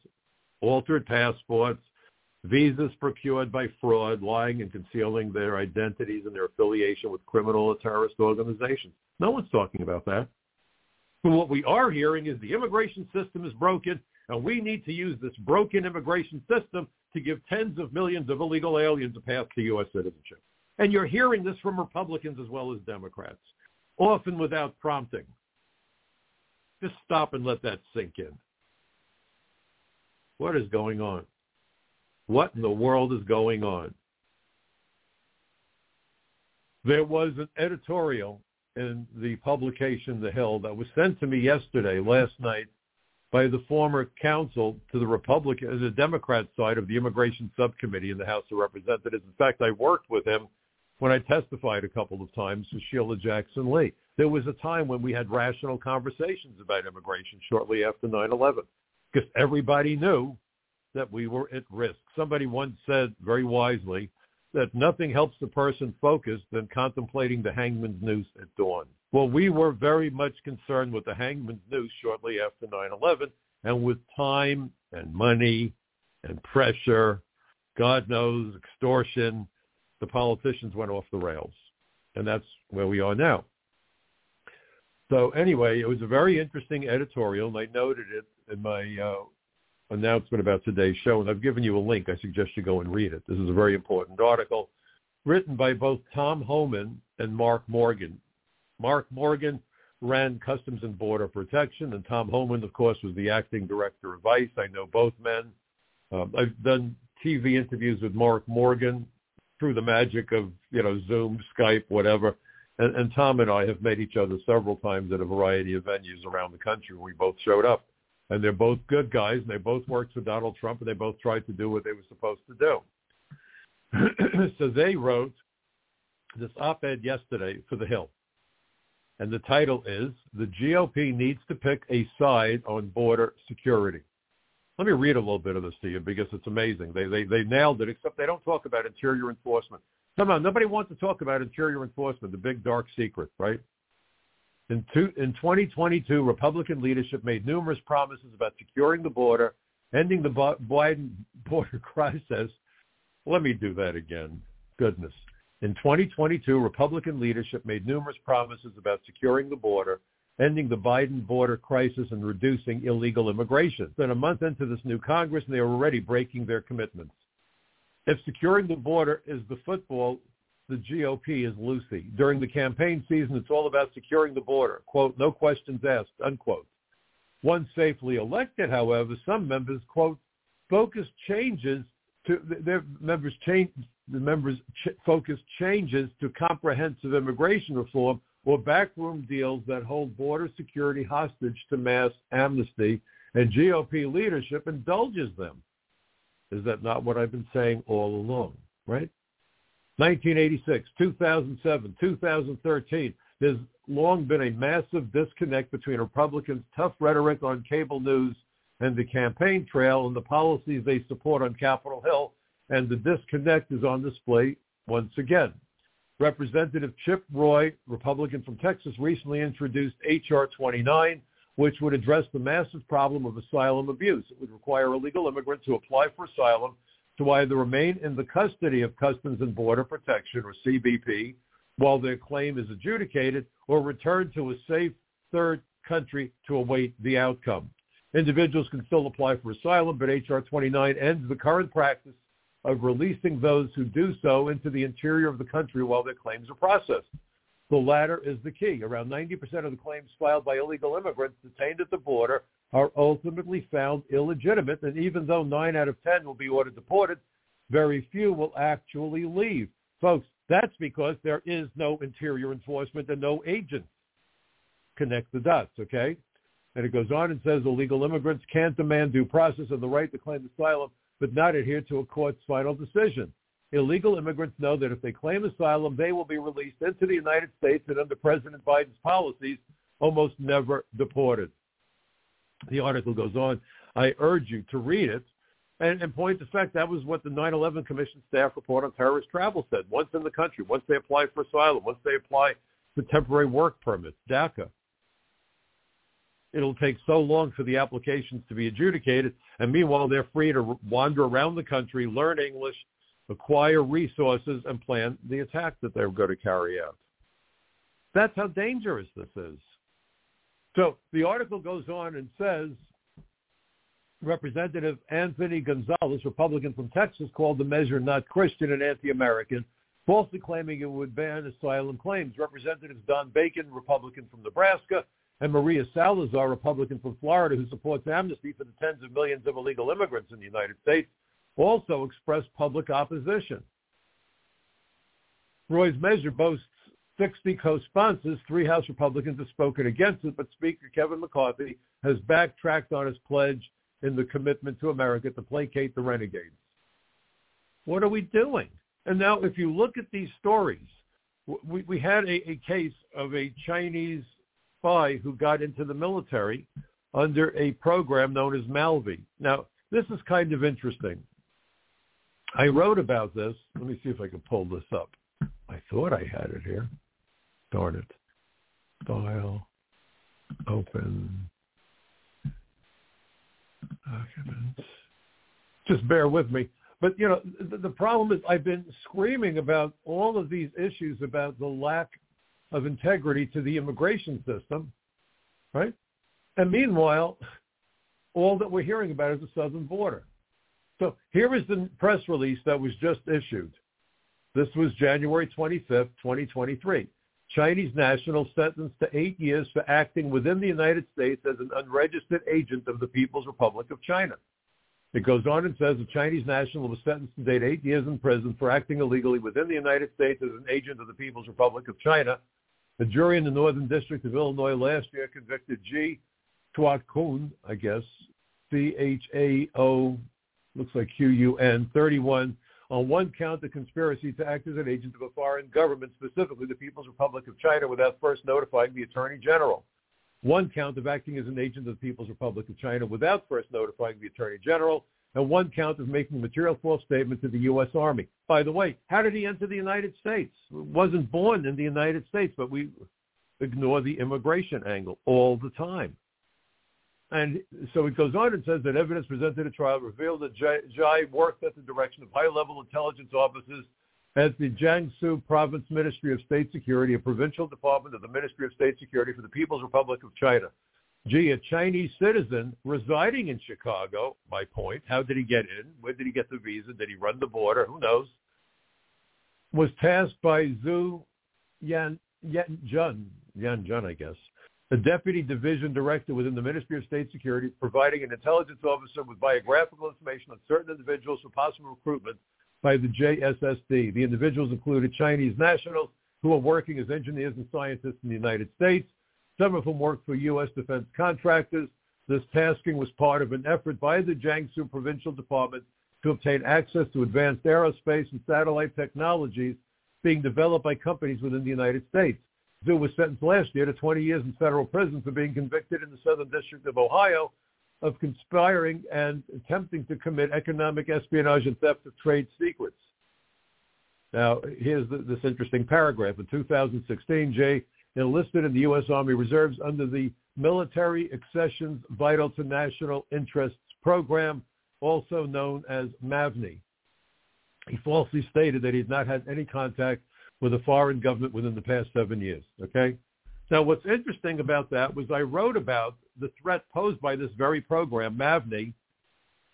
altered passports, visas procured by fraud, lying and concealing their identities and their affiliation with criminal or terrorist organizations. No one's talking about that. And what we are hearing is the immigration system is broken, and we need to use this broken immigration system to give tens of millions of illegal aliens a path to U.S. citizenship. And you're hearing this from Republicans as well as Democrats, often without prompting. Just stop and let that sink in. What is going on? What in the world is going on? There was an editorial in the publication The Hill that was sent to me last night, by the former counsel to the Democrat side of the Immigration Subcommittee in the House of Representatives. In fact, I worked with him when I testified a couple of times with Sheila Jackson Lee. There was a time when we had rational conversations about immigration shortly after 9/11, because everybody knew that we were at risk. Somebody once said very wisely that nothing helps the person focused than contemplating the hangman's noose at dawn. Well, we were very much concerned with the hangman's noose shortly after 9/11, and with time and money and pressure, God knows, extortion, the politicians went off the rails. And that's where we are now. So anyway, it was a very interesting editorial, and I noted it in my announcement about today's show, and I've given you a link. I suggest you go and read it. This is a very important article written by both Tom Homan and Mark Morgan. Mark Morgan ran Customs and Border Protection, and Tom Homan, of course, was the acting director of ICE. I know both men. I've done TV interviews with Mark Morgan through the magic of, Zoom, Skype, whatever. And Tom and I have met each other several times at a variety of venues around the country where we both showed up. And they're both good guys, and they both worked for Donald Trump, and they both tried to do what they were supposed to do. So they wrote this op-ed yesterday for The Hill. And the title is, "The GOP Needs to Pick a Side on Border Security." Let me read a little bit of this to you because it's amazing. They nailed it, except they don't talk about interior enforcement. Somehow nobody wants to talk about interior enforcement, the big dark secret, right? In 2022, Republican leadership made numerous promises about securing the border, ending the Biden border crisis. Let me do that again. Goodness. In 2022, Republican leadership made numerous promises about securing the border, ending the Biden border crisis and reducing illegal immigration. It's been a month into this new Congress, and they are already breaking their commitments. If securing the border is the football, the GOP is Lucy. During the campaign season, it's all about securing the border, quote, no questions asked, unquote. Once safely elected, however, some members, quote, focus changes to comprehensive immigration reform or backroom deals that hold border security hostage to mass amnesty, and GOP leadership indulges them. Is that not what I've been saying all along, right? 1986, 2007, 2013, there's long been a massive disconnect between Republicans' tough rhetoric on cable news and the campaign trail and the policies they support on Capitol Hill, and the disconnect is on display once again. Representative Chip Roy, Republican from Texas, recently introduced H.R. 29, which would address the massive problem of asylum abuse. It would require illegal immigrants who apply for asylum to either remain in the custody of Customs and Border Protection, or CBP, while their claim is adjudicated, or return to a safe third country to await the outcome. Individuals can still apply for asylum, but H.R. 29 ends the current practice of releasing those who do so into the interior of the country while their claims are processed. The latter is the key. Around 90% of the claims filed by illegal immigrants detained at the border are ultimately found illegitimate, and even though 9 out of 10 will be ordered deported, very few will actually leave. Folks, that's because there is no interior enforcement and no agents. Connect the dots, okay? And it goes on and says illegal immigrants can't demand due process and the right to claim asylum, but not adhere to a court's final decision. Illegal immigrants know that if they claim asylum, they will be released into the United States and, under President Biden's policies, almost never deported. The article goes on. I urge you to read it. And point to fact, that was what the 9/11 Commission staff report on terrorist travel said. Once in the country, once they apply for asylum, once they apply for temporary work permits, DACA, it'll take so long for the applications to be adjudicated, and meanwhile, they're free to wander around the country, learn English, acquire resources, and plan the attack that they're going to carry out. That's how dangerous this is. So the article goes on and says, Representative Anthony Gonzalez, Republican from Texas, called the measure not Christian and anti-American, falsely claiming it would ban asylum claims. Representatives Don Bacon, Republican from Nebraska, and Maria Salazar, Republican from Florida, who supports amnesty for the tens of millions of illegal immigrants in the United States, also expressed public opposition. Roy's measure boasts 60 co-sponsors. 3 House Republicans have spoken against it, but Speaker Kevin McCarthy has backtracked on his pledge in the commitment to America to placate the renegades. What are we doing? And now if you look at these stories, we had a case of a Chinese spy who got into the military under a program known as MAVNI. Now, this is kind of interesting. I wrote about this. Let me see if I can pull this up. I thought I had it here. Darn it. File. Open. Documents. Just bear with me. But, you know, the problem is I've been screaming about all of these issues about the lack of integrity to the immigration system, right? And meanwhile, all that we're hearing about is the southern border. So here is the press release that was just issued. This was January 25th, 2023. Chinese national sentenced to 8 years for acting within the United States as an unregistered agent of the People's Republic of China. It goes on and says the Chinese national was sentenced to date 8 years in prison for acting illegally within the United States as an agent of the People's Republic of China. A jury in the Northern District of Illinois last year convicted Ji Chuaqun, I guess, C-H-A-O, looks like Q-U-N, 31, on one count of conspiracy to act as an agent of a foreign government, specifically the People's Republic of China, without first notifying the Attorney General. One count of acting as an agent of the People's Republic of China without first notifying the Attorney General, and one count of making a material false statement to the U.S. Army. By the way, how did he enter the United States? Wasn't born in the United States, but we ignore the immigration angle all the time. And so it goes on and says that evidence presented at trial revealed that Jai worked at the direction of high-level intelligence officers as the Jiangsu Province Ministry of State Security, a provincial department of the Ministry of State Security for the People's Republic of China. Gee, a Chinese citizen residing in Chicago, my point, how did he get in? Where did he get the visa? Did he run the border? Who knows? Was tasked by Zhu Yanjun, I guess, the deputy division director within the Ministry of State Security, providing an intelligence officer with biographical information on certain individuals for possible recruitment by the JSSD. The individuals included Chinese nationals who are working as engineers and scientists in the United States, some of whom worked for U.S. defense contractors. This tasking was part of an effort by the Jiangsu Provincial Department to obtain access to advanced aerospace and satellite technologies being developed by companies within the United States. Zhu was sentenced last year to 20 years in federal prison for being convicted in the Southern District of Ohio of conspiring and attempting to commit economic espionage and theft of trade secrets. Now, here's this interesting paragraph. In 2016, Jay enlisted in the U.S. Army Reserves under the Military Accessions Vital to National Interests Program, also known as MAVNI. He falsely stated that he had not had any contact with a foreign government within the past 7 years, okay? Now, what's interesting about that was I wrote about the threat posed by this very program, MAVNI,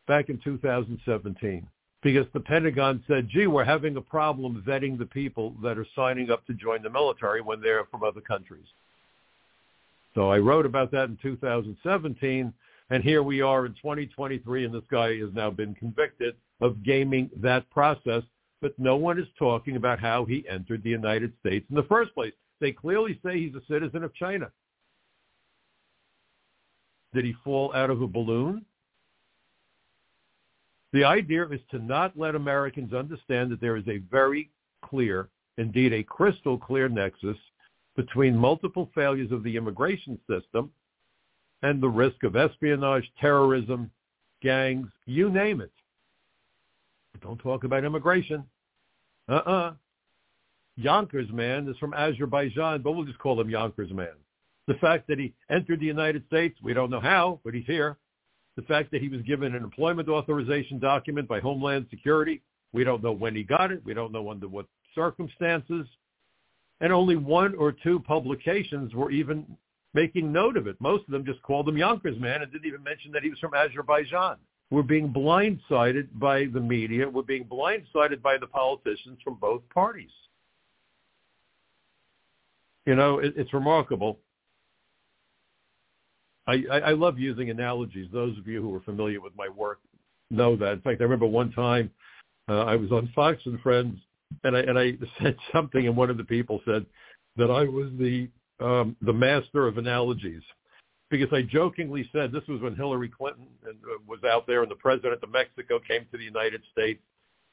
back in 2017, because the Pentagon said, gee, we're having a problem vetting the people that are signing up to join the military when they're from other countries. So I wrote about that in 2017, and here we are in 2023, and this guy has now been convicted of gaming that process, but no one is talking about how he entered the United States in the first place. They clearly say he's a citizen of China. Did he fall out of a balloon? The idea is to not let Americans understand that there is a very clear, indeed a crystal clear nexus between multiple failures of the immigration system and the risk of espionage, terrorism, gangs, you name it. Don't talk about immigration. Yonkers man is from Azerbaijan, but we'll just call him Yonkers man. The fact that he entered the United States, we don't know how, but he's here. The fact that he was given an employment authorization document by Homeland Security, we don't know when he got it. We don't know under what circumstances. And only one or two publications were even making note of it. Most of them just called him Yonkers man and didn't even mention that he was from Azerbaijan. We're being blindsided by the media. We're being blindsided by the politicians from both parties. You know, it's remarkable. I love using analogies. Those of you who are familiar with my work know that. In fact, I remember one time I was on Fox and Friends, and I said something, and one of the people said that I was the master of analogies. Because I jokingly said, this was when Hillary Clinton was out there and the president of Mexico came to the United States.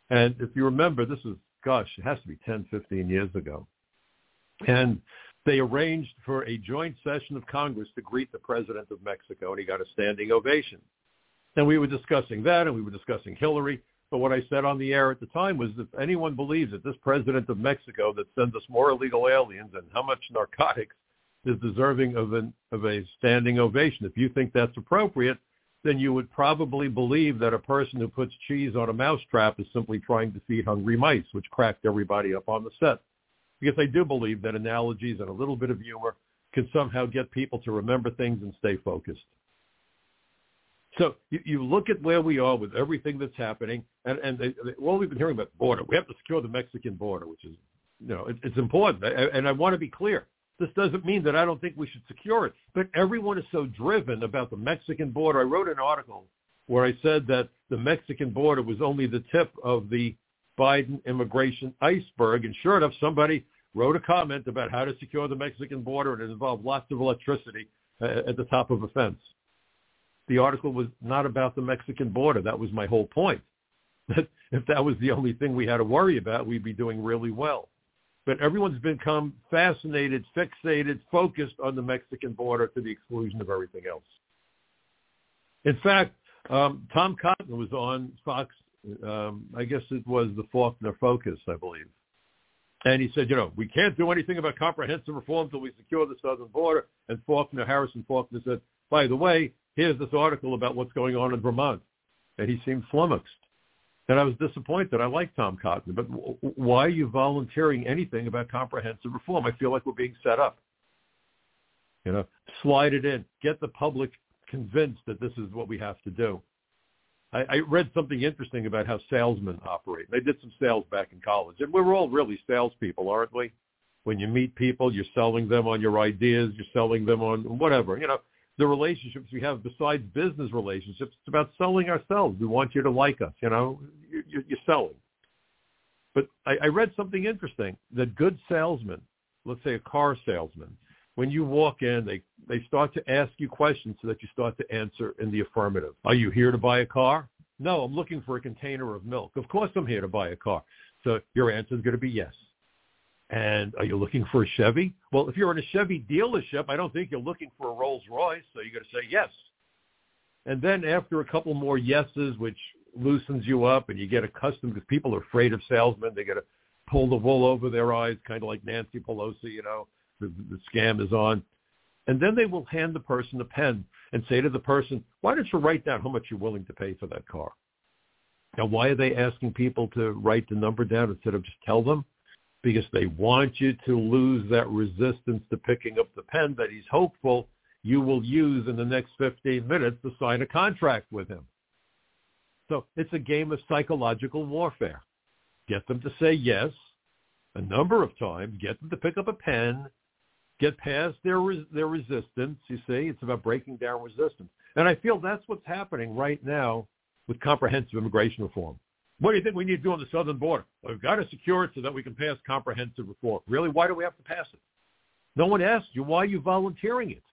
And if you remember, this was, gosh, it has to be 10, 15 years ago. And they arranged for a joint session of Congress to greet the president of Mexico, and he got a standing ovation. And we were discussing that, and we were discussing Hillary. But what I said on the air at the time was, if anyone believes that this president of Mexico that sends us more illegal aliens and how much narcotics is deserving of a standing ovation. If you think that's appropriate, then you would probably believe that a person who puts cheese on a mousetrap is simply trying to feed hungry mice, which cracked everybody up on the set. Because I do believe that analogies and a little bit of humor can somehow get people to remember things and stay focused. So you look at where we are with everything that's happening, and all we've been hearing about border. We have to secure the Mexican border, which is, you know, it's important. And I want to be clear. This doesn't mean that I don't think we should secure it, but everyone is so driven about the Mexican border. I wrote an article where I said that the Mexican border was only the tip of the Biden immigration iceberg, and sure enough, somebody wrote a comment about how to secure the Mexican border, and it involved lots of electricity at the top of a fence. The article was not about the Mexican border. That was my whole point. If that was the only thing we had to worry about, we'd be doing really well. But everyone's become fascinated, fixated, focused on the Mexican border to the exclusion of everything else. In fact, Tom Cotton was on Fox, I guess it was the Faulkner Focus, I believe. And he said, you know, we can't do anything about comprehensive reform until we secure the southern border. And Harrison Faulkner said, by the way, here's this article about what's going on in Vermont. And he seemed flummoxed. And I was disappointed. I like Tom Cotton, but why are you volunteering anything about comprehensive reform? I feel like we're being set up. You know, slide it in. Get the public convinced that this is what we have to do. I read something interesting about how salesmen operate. They did some sales back in college, and we're all really salespeople, aren't we? When you meet people, you're selling them on your ideas, you're selling them on whatever. You know, the relationships we have besides business relationships, it's about selling ourselves. We want you to like us, you know, you're selling. But I read something interesting, that good salesmen, let's say a car salesman, when you walk in, they start to ask you questions so that you start to answer in the affirmative. Are you here to buy a car? No, I'm looking for a container of milk. Of course I'm here to buy a car. So your answer is going to be yes. And are you looking for a Chevy? Well, if you're in a Chevy dealership, I don't think you're looking for a Rolls Royce, so you're going to say yes. And then after a couple more yeses, which loosens you up and you get accustomed, because people are afraid of salesmen. They got to pull the wool over their eyes, kind of like Nancy Pelosi, you know. The scam is on. And then they will hand the person a pen and say to the person, why don't you write down how much you're willing to pay for that car? Now, why are they asking people to write the number down instead of just tell them? Because they want you to lose that resistance to picking up the pen that he's hopeful you will use in the next 15 minutes to sign a contract with him. So it's a game of psychological warfare. Get them to say yes a number of times, get them to pick up a pen, get past their resistance. You see, it's about breaking down resistance. And I feel that's what's happening right now with comprehensive immigration reform. What do you think we need to do on the southern border? Well, we've got to secure it so that we can pass comprehensive reform. Really? Why do we have to pass it? No one asked you. Why are you volunteering it?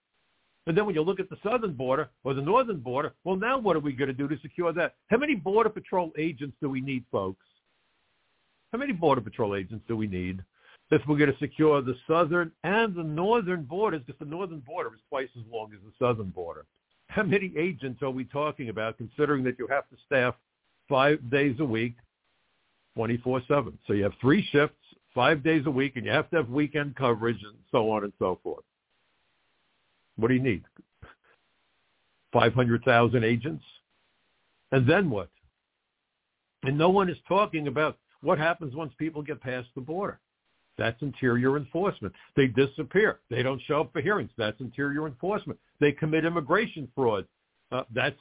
And then when you look at the southern border or the northern border, well, now what are we going to do to secure that? How many Border Patrol agents do we need, folks? How many Border Patrol agents do we need if we're going to secure the southern and the northern borders? Because the northern border is twice as long as the southern border. How many agents are we talking about, considering that you have to staff 5 days a week, 24/7? So you have three shifts, 5 days a week, and you have to have weekend coverage and so on and so forth. What do you need? 500,000 agents? And then what? And no one is talking about what happens once people get past the border. That's interior enforcement. They disappear. They don't show up for hearings. That's interior enforcement. They commit immigration fraud. That's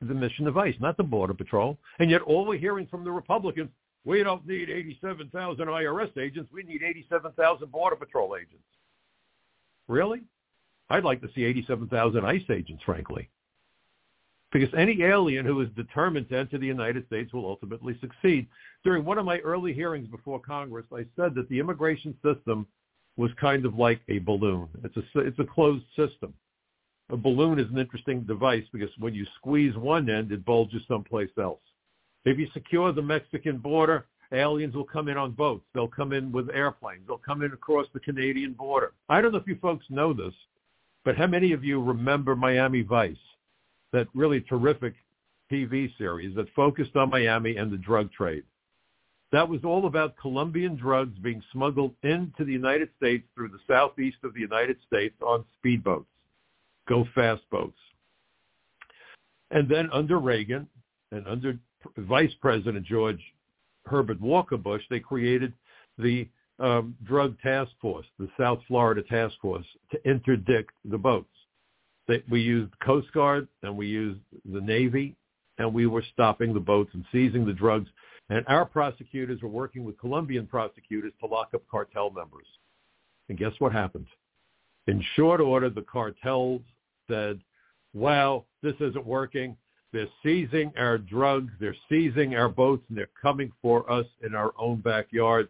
the mission of ICE, not the Border Patrol. And yet all we're hearing from the Republicans, we don't need 87,000 IRS agents. We need 87,000 Border Patrol agents. Really? I'd like to see 87,000 ICE agents, frankly. Because any alien who is determined to enter the United States will ultimately succeed. During one of my early hearings before Congress, I said that the immigration system was kind of like a balloon. It's a closed system. A balloon is an interesting device because when you squeeze one end, it bulges someplace else. If you secure the Mexican border, aliens will come in on boats. They'll come in with airplanes. They'll come in across the Canadian border. I don't know if you folks know this, but how many of you remember Miami Vice? That really terrific TV series that focused on Miami and the drug trade. That was all about Colombian drugs being smuggled into the United States through the southeast of the United States on speedboats, go-fast boats. And then under Reagan and under Vice President George Herbert Walker Bush, they created the drug task force, the South Florida task force, to interdict the boats. We used Coast Guard and we used the Navy, and we were stopping the boats and seizing the drugs. And our prosecutors were working with Colombian prosecutors to lock up cartel members. And guess what happened? In short order, the cartels said, wow, this isn't working. They're seizing our drugs. They're seizing our boats, and they're coming for us in our own backyard.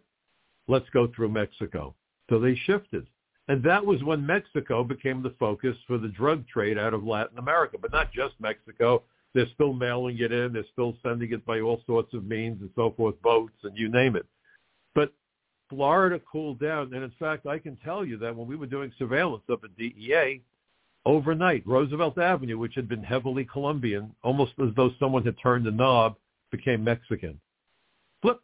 Let's go through Mexico. So they shifted. And that was when Mexico became the focus for the drug trade out of Latin America, but not just Mexico. They're still mailing it in. They're still sending it by all sorts of means and so forth, boats and you name it. But Florida cooled down. And, in fact, I can tell you that when we were doing surveillance up at DEA, overnight, Roosevelt Avenue, which had been heavily Colombian, almost as though someone had turned the knob, became Mexican. Flip.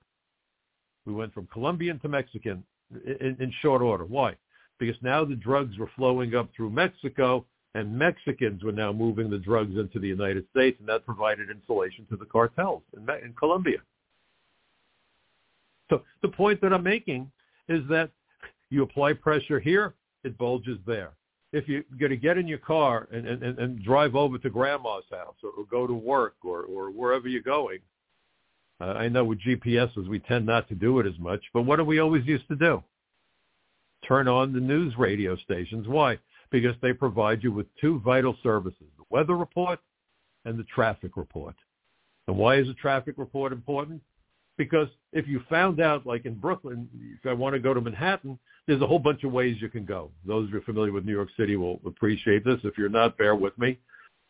We went from Colombian to Mexican in short order. Why? Because now the drugs were flowing up through Mexico, and Mexicans were now moving the drugs into the United States, and that provided insulation to the cartels in Colombia. So the point that I'm making is that you apply pressure here, it bulges there. If you're going to get in your car and drive over to grandma's house or go to work or wherever you're going, I know with GPSs we tend not to do it as much, but what do we always used to do? Turn on the news radio stations. Why? Because they provide you with two vital services, the weather report and the traffic report. And why is the traffic report important? Because if you found out, like in Brooklyn, if I want to go to Manhattan, there's a whole bunch of ways you can go. Those who are familiar with New York City will appreciate this. If you're not, bear with me.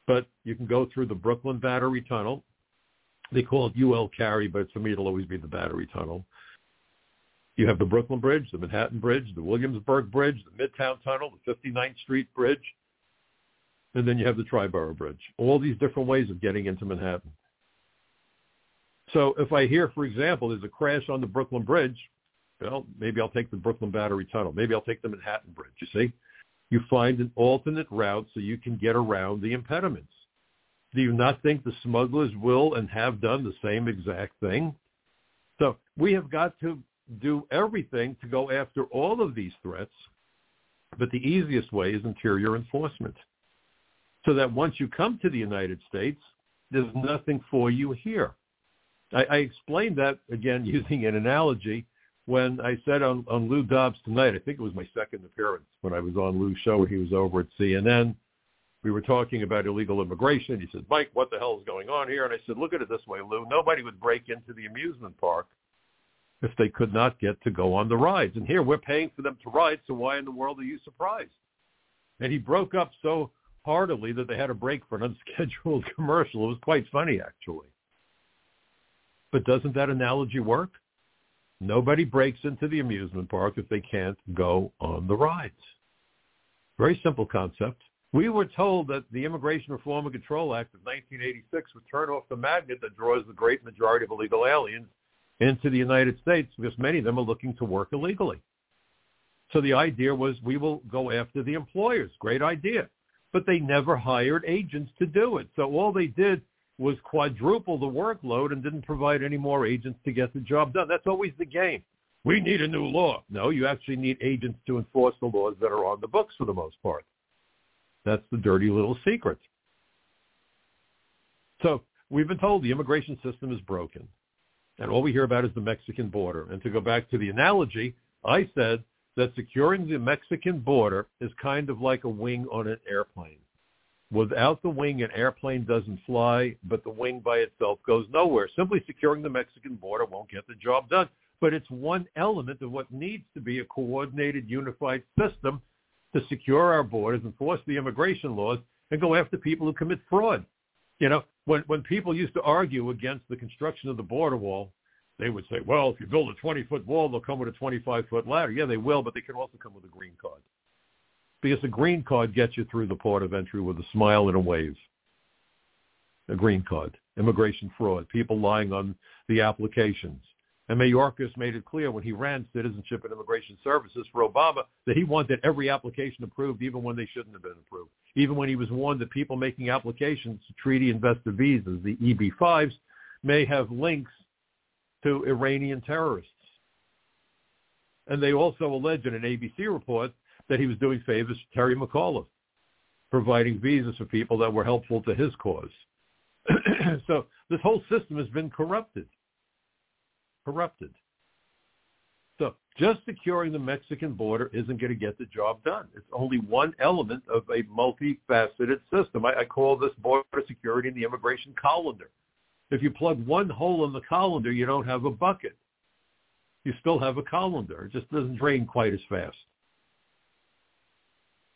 But you can go through the Brooklyn Battery Tunnel. They call it UL Carry, but for me it'll always be the Battery Tunnel. You have the Brooklyn Bridge, the Manhattan Bridge, the Williamsburg Bridge, the Midtown Tunnel, the 59th Street Bridge, and then you have the Triborough Bridge. All these different ways of getting into Manhattan. So if I hear, for example, there's a crash on the Brooklyn Bridge, well, maybe I'll take the Brooklyn Battery Tunnel. Maybe I'll take the Manhattan Bridge, you see. You find an alternate route so you can get around the impediments. Do you not think the smugglers will and have done the same exact thing? So we have got to do everything to go after all of these threats, but the easiest way is interior enforcement, so that once you come to the United States, there's nothing for you here. I explained that, again, using an analogy, when I said on Lou Dobbs tonight, I think it was my second appearance when I was on Lou's show, he was over at CNN. We were talking about illegal immigration. He said, Mike, what the hell is going on here? And I said, look at it this way, Lou. Nobody would break into the amusement park if they could not get to go on the rides. And here we're paying for them to ride, so why in the world are you surprised? And he broke up so heartily that they had a break for an unscheduled commercial. It was quite funny, actually. But doesn't that analogy work? Nobody breaks into the amusement park if they can't go on the rides. Very simple concept. We were told that the Immigration Reform and Control Act of 1986 would turn off the magnet that draws the great majority of illegal aliens into the United States because many of them are looking to work illegally. So the idea was we will go after the employers. Great idea. But they never hired agents to do it. So all they did was quadruple the workload and didn't provide any more agents to get the job done. That's always the game. We need a new law. No, you actually need agents to enforce the laws that are on the books for the most part. That's the dirty little secret. So we've been told the immigration system is broken, and all we hear about is the Mexican border. And to go back to the analogy, I said that securing the Mexican border is kind of like a wing on an airplane. Without the wing, an airplane doesn't fly, but the wing by itself goes nowhere. Simply securing the Mexican border won't get the job done. But it's one element of what needs to be a coordinated, unified system to secure our borders, enforce the immigration laws, and go after people who commit fraud. You know, when people used to argue against the construction of the border wall, they would say, well, if you build a 20-foot wall, they'll come with a 25-foot ladder. Yeah, they will, but they can also come with a green card. Because a green card gets you through the port of entry with a smile and a wave. A green card, immigration fraud, people lying on the applications. And Mayorkas made it clear when he ran Citizenship and Immigration Services for Obama that he wanted every application approved, even when they shouldn't have been approved. Even when he was warned that people making applications to treaty investor visas, the EB-5s, may have links to Iranian terrorists. And they also allege in an ABC report that he was doing favors to Terry McAuliffe, providing visas for people that were helpful to his cause. So this whole system has been corrupted. So just securing the Mexican border isn't going to get the job done. It's only one element of a multifaceted system. I call this border security in the immigration colander. If you plug one hole in the colander, you don't have a bucket. You still have a colander. It just doesn't drain quite as fast.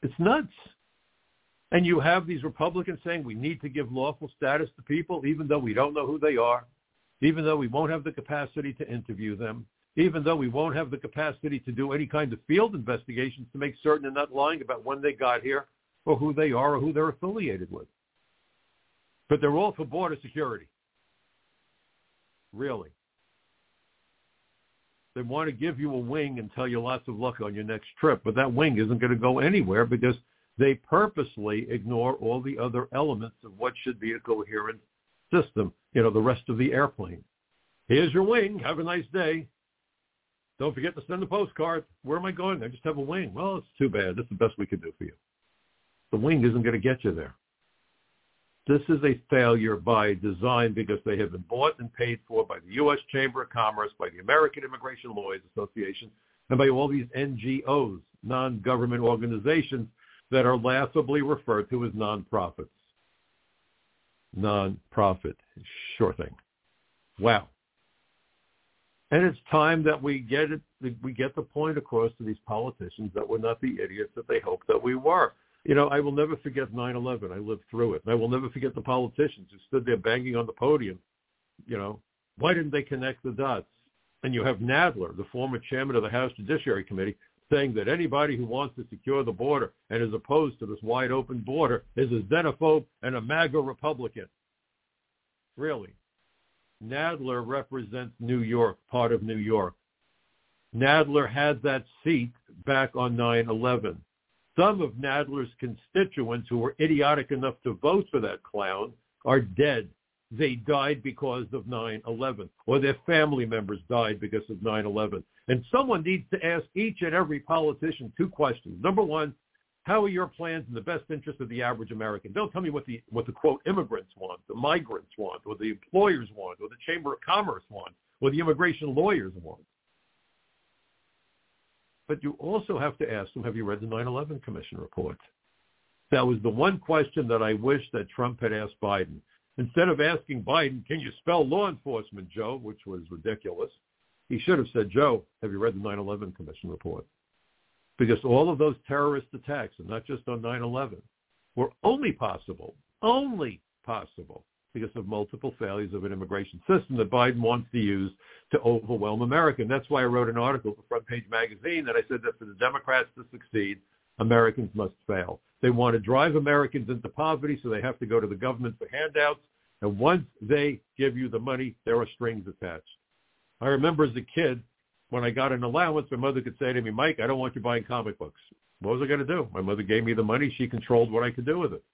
It's nuts. And you have these Republicans saying we need to give lawful status to people even though we don't know who they are, even though we won't have the capacity to interview them, even though we won't have the capacity to do any kind of field investigations to make certain they're not lying about when they got here or who they are or who they're affiliated with. But they're all for border security. Really. They want to give you a wing and tell you lots of luck on your next trip, but that wing isn't going to go anywhere because they purposely ignore all the other elements of what should be a coherent system, you know, the rest of the airplane. Here's your wing. Have a nice day. Don't forget to send a postcard. Where am I going? I just have a wing. Well, it's too bad. That's the best we can do for you. The wing isn't going to get you there. This is a failure by design because they have been bought and paid for by the U.S. Chamber of Commerce, by the American Immigration Lawyers Association, and by all these NGOs, non-government organizations that are laughably referred to as nonprofits. Nonprofit, sure thing. Wow. And it's time that we get the point across to these politicians that we're not the idiots that they hoped that we were. You know, I will never forget 9/11. I lived through it. And I will never forget the politicians who stood there banging on the podium. You know, why didn't they connect the dots? And you have Nadler, the former chairman of the House Judiciary Committee, saying that anybody who wants to secure the border and is opposed to this wide open border is a xenophobe and a MAGA Republican. Really. Nadler represents New York, part of New York. Nadler had that seat back on 9/11. Some of Nadler's constituents who were idiotic enough to vote for that clown are dead. They died because of 9/11, or their family members died because of 9/11. And someone needs to ask each and every politician two questions. Number one, how are your plans in the best interest of the average American? Don't tell me what the quote, immigrants want, the migrants want, or the employers want, or the Chamber of Commerce want, or the immigration lawyers want. But you also have to ask them, have you read the 9/11 Commission report? That was the one question that I wish that Trump had asked Biden. Instead of asking Biden, can you spell law enforcement, Joe, which was ridiculous, he should have said, Joe, have you read the 9/11 Commission report? Because all of those terrorist attacks, and not just on 9/11, were only possible, because of multiple failures of an immigration system that Biden wants to use to overwhelm America. And that's why I wrote an article for FrontPage Magazine that I said that for the Democrats to succeed, Americans must fail. They want to drive Americans into poverty, so they have to go to the government for handouts. And once they give you the money, there are strings attached. I remember as a kid, when I got an allowance, my mother could say to me, Mike, I don't want you buying comic books. What was I going to do? My mother gave me the money. She controlled what I could do with it.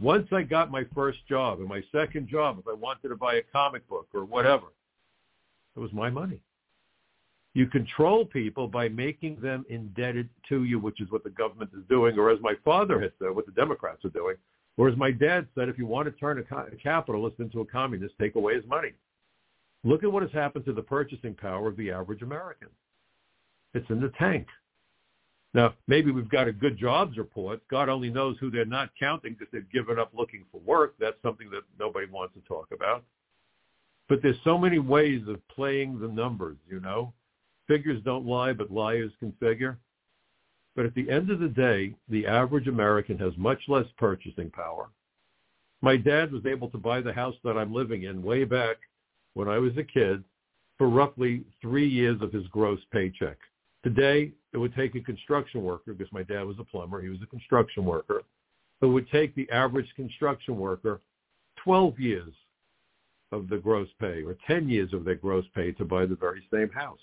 Once I got my first job and my second job, if I wanted to buy a comic book or whatever, it was my money. You control people by making them indebted to you, which is what the government is doing, or as my father had said, what the Democrats are doing, or as my dad said, if you want to turn a capitalist into a communist, take away his money. Look at what has happened to the purchasing power of the average American. It's in the tank. Now, maybe we've got a good jobs report. God only knows who they're not counting because they've given up looking for work. That's something that nobody wants to talk about. But there's so many ways of playing the numbers, you know. Figures don't lie, but liars can figure. But at the end of the day, the average American has much less purchasing power. My dad was able to buy the house that I'm living in way back when I was a kid for roughly 3 years of his gross paycheck. Today, it would take a construction worker, because my dad was a plumber, he was a construction worker. It would take the average construction worker 12 years of the gross pay or 10 years of their gross pay to buy the very same house.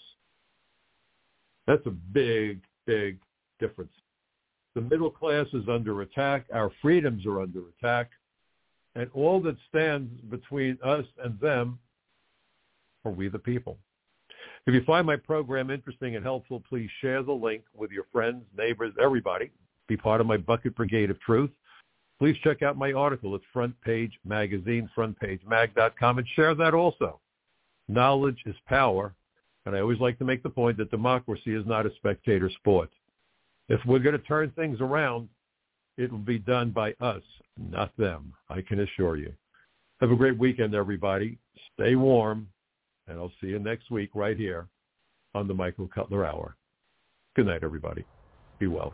That's a big, big difference. The middle class is under attack. Our freedoms are under attack. And all that stands between us and them are we the people. If you find my program interesting and helpful, please share the link with your friends, neighbors, everybody. Be part of my Bucket Brigade of Truth. Please check out my article at FrontPage Magazine, frontpagemag.com, and share that also. Knowledge is power, and I always like to make the point that democracy is not a spectator sport. If we're going to turn things around, it will be done by us, not them, I can assure you. Have a great weekend, everybody. Stay warm. And I'll see you next week right here on the Michael Cutler Hour. Good night, everybody. Be well.